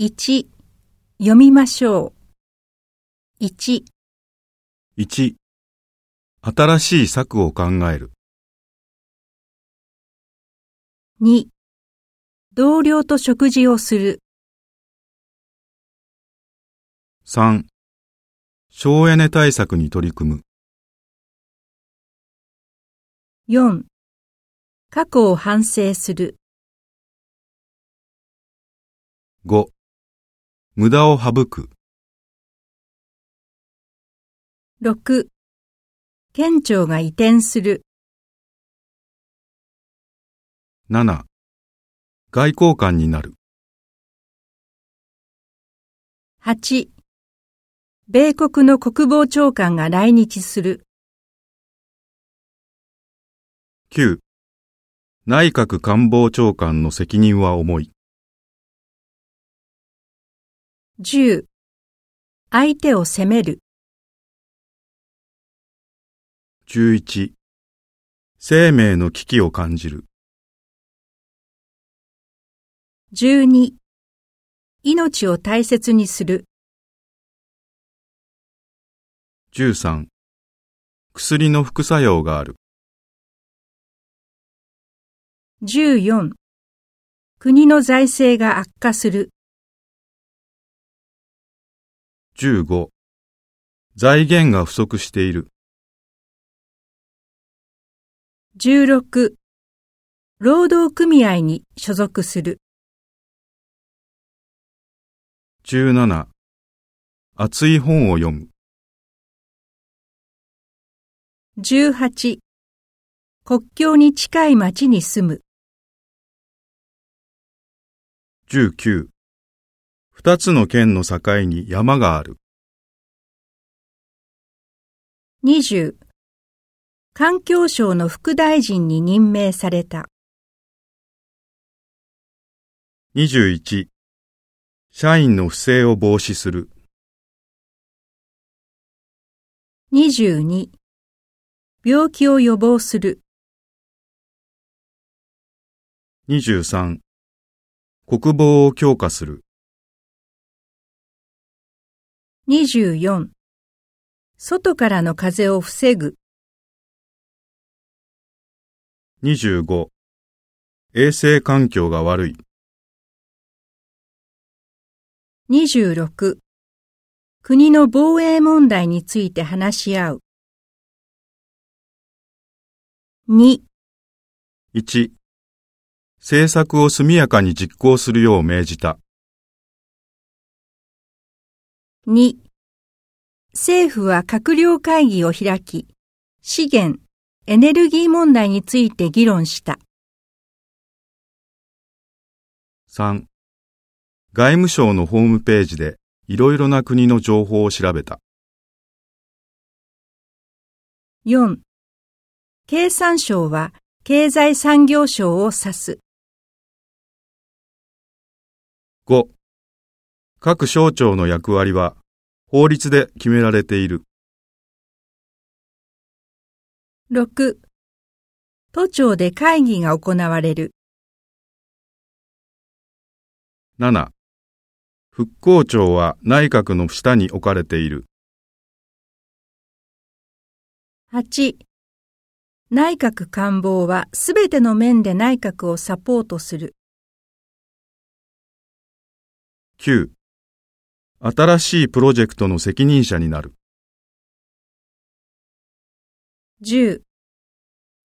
1. 読みましょう。 1. 新しい策を考える。 2. 同僚と食事をする。 3. 省エネ対策に取り組む。 4. 過去を反省する。 5.無駄を省く。 6. 県庁が移転する。 7. 外交官になる。 8. 米国の国防長官が来日する。 9. 内閣官房長官の責任は重い。10. 相手を責める。 11. 生命の危機を感じる。 12. 命を大切にする。 13. 薬の副作用がある。 14. 国の財政が悪化する。15. 財源が不足している。 16. 労働組合に所属する。 17. 厚い本を読む。 18. 国境に近い町に住む。 19.二つの県の境に山がある。 20. 環境省の副大臣に任命された。 21. 社員の不正を防止する。 22. 病気を予防する。 23. 国防を強化する。24. 外からの風を防ぐ。 25. 衛生環境が悪い。 26. 国の防衛問題について話し合う。 2. 1. 政策を速やかに実行するよう命じた。2. 政府は閣僚会議を開き、資源・エネルギー問題について議論した。 3. 外務省のホームページでいろいろな国の情報を調べた。 4. 経産省は経済産業省を指す。 5.各省庁の役割は法律で決められている。 6. 都庁で会議が行われる。 7. 復興庁は内閣の下に置かれている。 8. 内閣官房はすべての面で内閣をサポートする。 9.新しいプロジェクトの責任者になる。 10.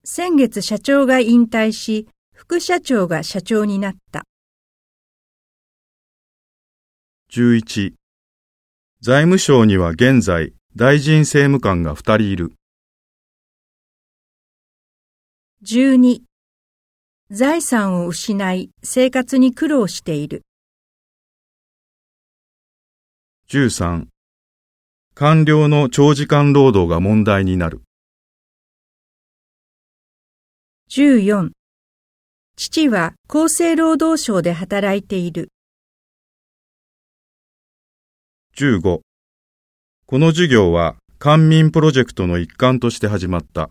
先月社長が引退し、副社長が社長になった。 11. 財務省には現在、大臣政務官が2人いる。 12. 財産を失い、生活に苦労している。13. 官僚の長時間労働が問題になる。 14. 父は厚生労働省で働いている。 15. この授業は官民プロジェクトの一環として始まった。